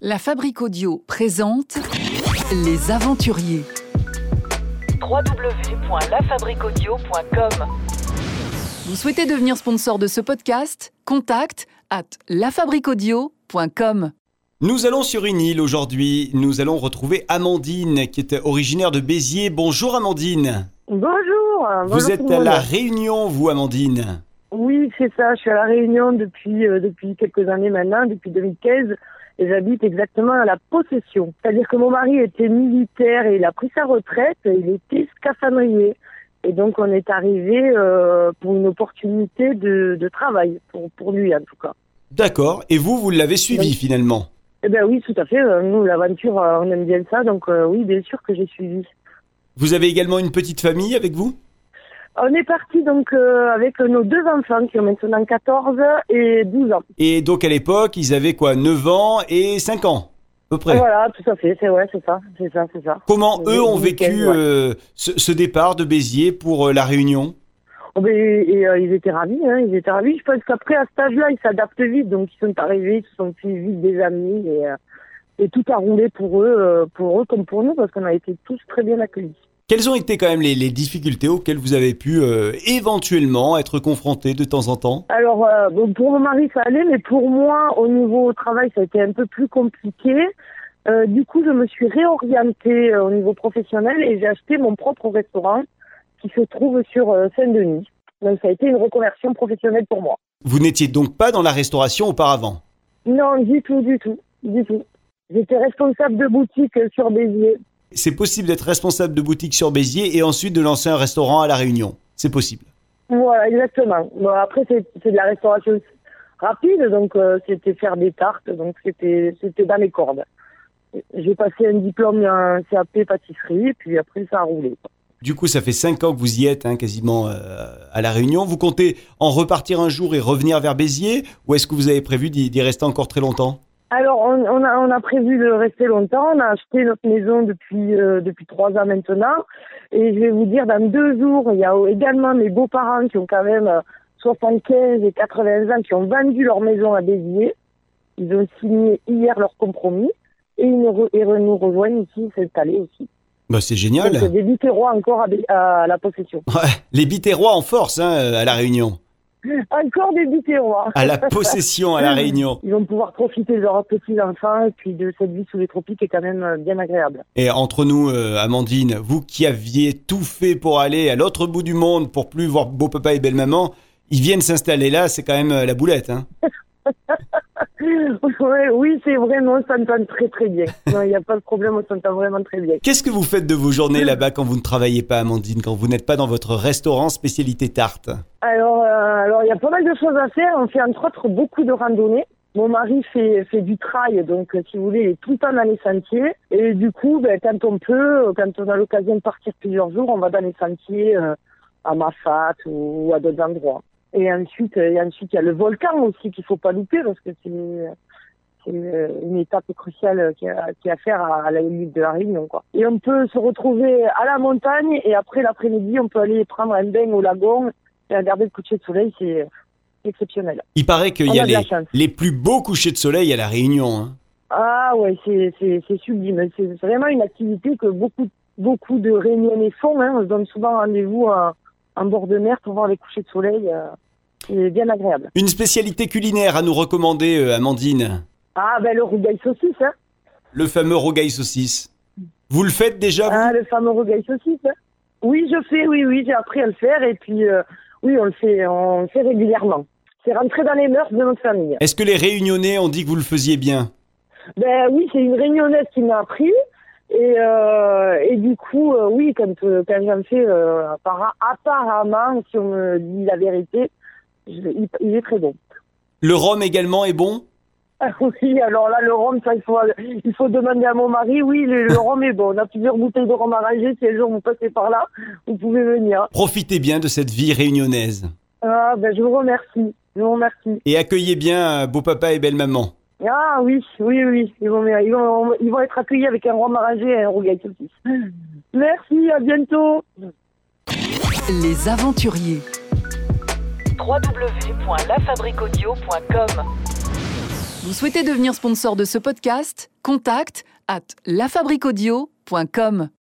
La Fabrique Audio présente Les Aventuriers. www.lafabriqueaudio.com. Vous souhaitez devenir sponsor de ce podcast? Contact@lafabriqueaudio.com. Nous allons sur une île aujourd'hui. Nous allons retrouver Amandine qui est originaire de Béziers. Bonjour Amandine. Bonjour. Vous êtes à La Réunion, vous Amandine? Oui, c'est ça. Je suis à La Réunion depuis quelques années maintenant, depuis 2015. Et j'habite exactement à la Possession. C'est-à-dire que mon mari était militaire et il a pris sa retraite. Il était scaphandrier. Et donc, on est arrivé pour une opportunité de travail, pour lui en tout cas. D'accord. Et vous l'avez suivi finalement? Eh bien oui, tout à fait. Nous, l'aventure, on aime bien ça. Donc oui, bien sûr que j'ai suivi. Vous avez également une petite famille avec vous? On est parti donc avec nos deux enfants qui ont maintenant 14 et 12 ans. Et donc à l'époque, ils avaient 9 ans et 5 ans, à peu près. Voilà, tout à fait, c'est ça. Comment eux ont vécu ce départ de Béziers pour La Réunion? Ils étaient ravis, Je pense qu'après, à cet âge-là, ils s'adaptent vite. Donc ils sont arrivés, ils se sont fait vite des amis et tout a roulé pour eux comme pour nous, parce qu'on a été tous très bien accueillis. Quelles ont été quand même les difficultés auxquelles vous avez pu éventuellement être confronté de temps en temps? Alors, pour mon mari, ça allait, mais pour moi, au niveau travail, ça a été un peu plus compliqué. Du coup, je me suis réorientée au niveau professionnel et j'ai acheté mon propre restaurant qui se trouve sur Saint-Denis. Donc, ça a été une reconversion professionnelle pour moi. Vous n'étiez donc pas dans la restauration auparavant? Non, du tout. J'étais responsable de boutique sur Béziers. C'est possible d'être responsable de boutique sur Béziers et ensuite de lancer un restaurant à La Réunion. C'est possible. Voilà, exactement. Bon, après, c'est de la restauration rapide, donc c'était faire des tartes, donc c'était dans les cordes. J'ai passé un diplôme, un CAP pâtisserie, et puis après, ça a roulé. Du coup, ça fait 5 ans que vous y êtes, quasiment à La Réunion. Vous comptez en repartir un jour et revenir vers Béziers, ou est-ce que vous avez prévu d'y rester encore très longtemps ? Alors, on a prévu de rester longtemps. On a acheté notre maison depuis 3 ans maintenant. Et je vais vous dire, dans 2 jours, il y a également mes beaux-parents qui ont quand même 75 et 80 ans, qui ont vendu leur maison à Béziers. Ils ont signé hier leur compromis. Et ils nous rejoignent ici, s'installer aussi. Bah, c'est génial. Donc, des Biterrois encore à La Possession. Ouais, les Biterrois en force, à La Réunion. Encore des Biterrois. À La Possession, à La Réunion. Ils vont pouvoir profiter de leurs petits-enfants et puis de cette vie sous les tropiques est quand même bien agréable. Et entre nous, Amandine, vous qui aviez tout fait pour aller à l'autre bout du monde, pour plus voir beau-papa et belle-maman, ils viennent s'installer là, c'est quand même la boulette. Oui, c'est vraiment, ça me tombe très très bien. Non, il n'y a pas de problème, ça me tombe vraiment très bien. Qu'est-ce que vous faites de vos journées là-bas quand vous ne travaillez pas, Amandine, quand vous n'êtes pas dans votre restaurant spécialité tarte? Alors, il y a pas mal de choses à faire. On fait entre autres beaucoup de randonnées. Mon mari fait du trail, donc si vous voulez, il est tout le temps dans les sentiers. Et du coup, quand on peut, quand on a l'occasion de partir plusieurs jours, on va dans les sentiers à Mafate ou à d'autres endroits. Et ensuite, il y a le volcan aussi qu'il faut pas louper parce que c'est une étape cruciale qui a à faire à la limite de La Réunion, quoi. Et on peut se retrouver à la montagne et après l'après-midi, on peut aller prendre un bain au lagon et regarder le coucher de soleil, c'est exceptionnel. Il paraît qu'il y a les plus beaux couchers de soleil à La Réunion. Ah ouais, c'est sublime. C'est vraiment une activité que beaucoup de Réunionnais font. On se donne souvent rendez-vous en bord de mer pour voir les couchers de soleil. C'est bien agréable. Une spécialité culinaire à nous recommander, Amandine? Le rougail saucisse. Le fameux rougail saucisse. Vous le faites déjà, vous? Le fameux rougail saucisse. Oui, je fais, oui, j'ai appris à le faire et puis on le fait régulièrement. C'est rentré dans les mœurs de notre famille. Est-ce que les Réunionnais ont dit que vous le faisiez bien? Oui, c'est une Réunionnaise qui m'a appris. Et du coup, oui, quand j'en fais, apparemment, si on me dit la vérité, il est très bon. Le rhum également est bon? Oui, alors là, le rhum, ça, il faut demander à mon mari. Oui, le rhum est bon. On a plusieurs bouteilles de rhum à ranger. Si un jour vous passez par là, vous pouvez venir. Profitez bien de cette vie réunionnaise. Je vous remercie. Et accueillez bien beau-papa et belle-maman. Ah oui. Ils vont être accueillis avec un rhum à ranger et un rougail saucisse. Merci, à bientôt. Les Aventuriers. www.lafabriqueaudio.com. Vous souhaitez devenir sponsor de ce podcast ? Contact à lafabriqueaudio.com.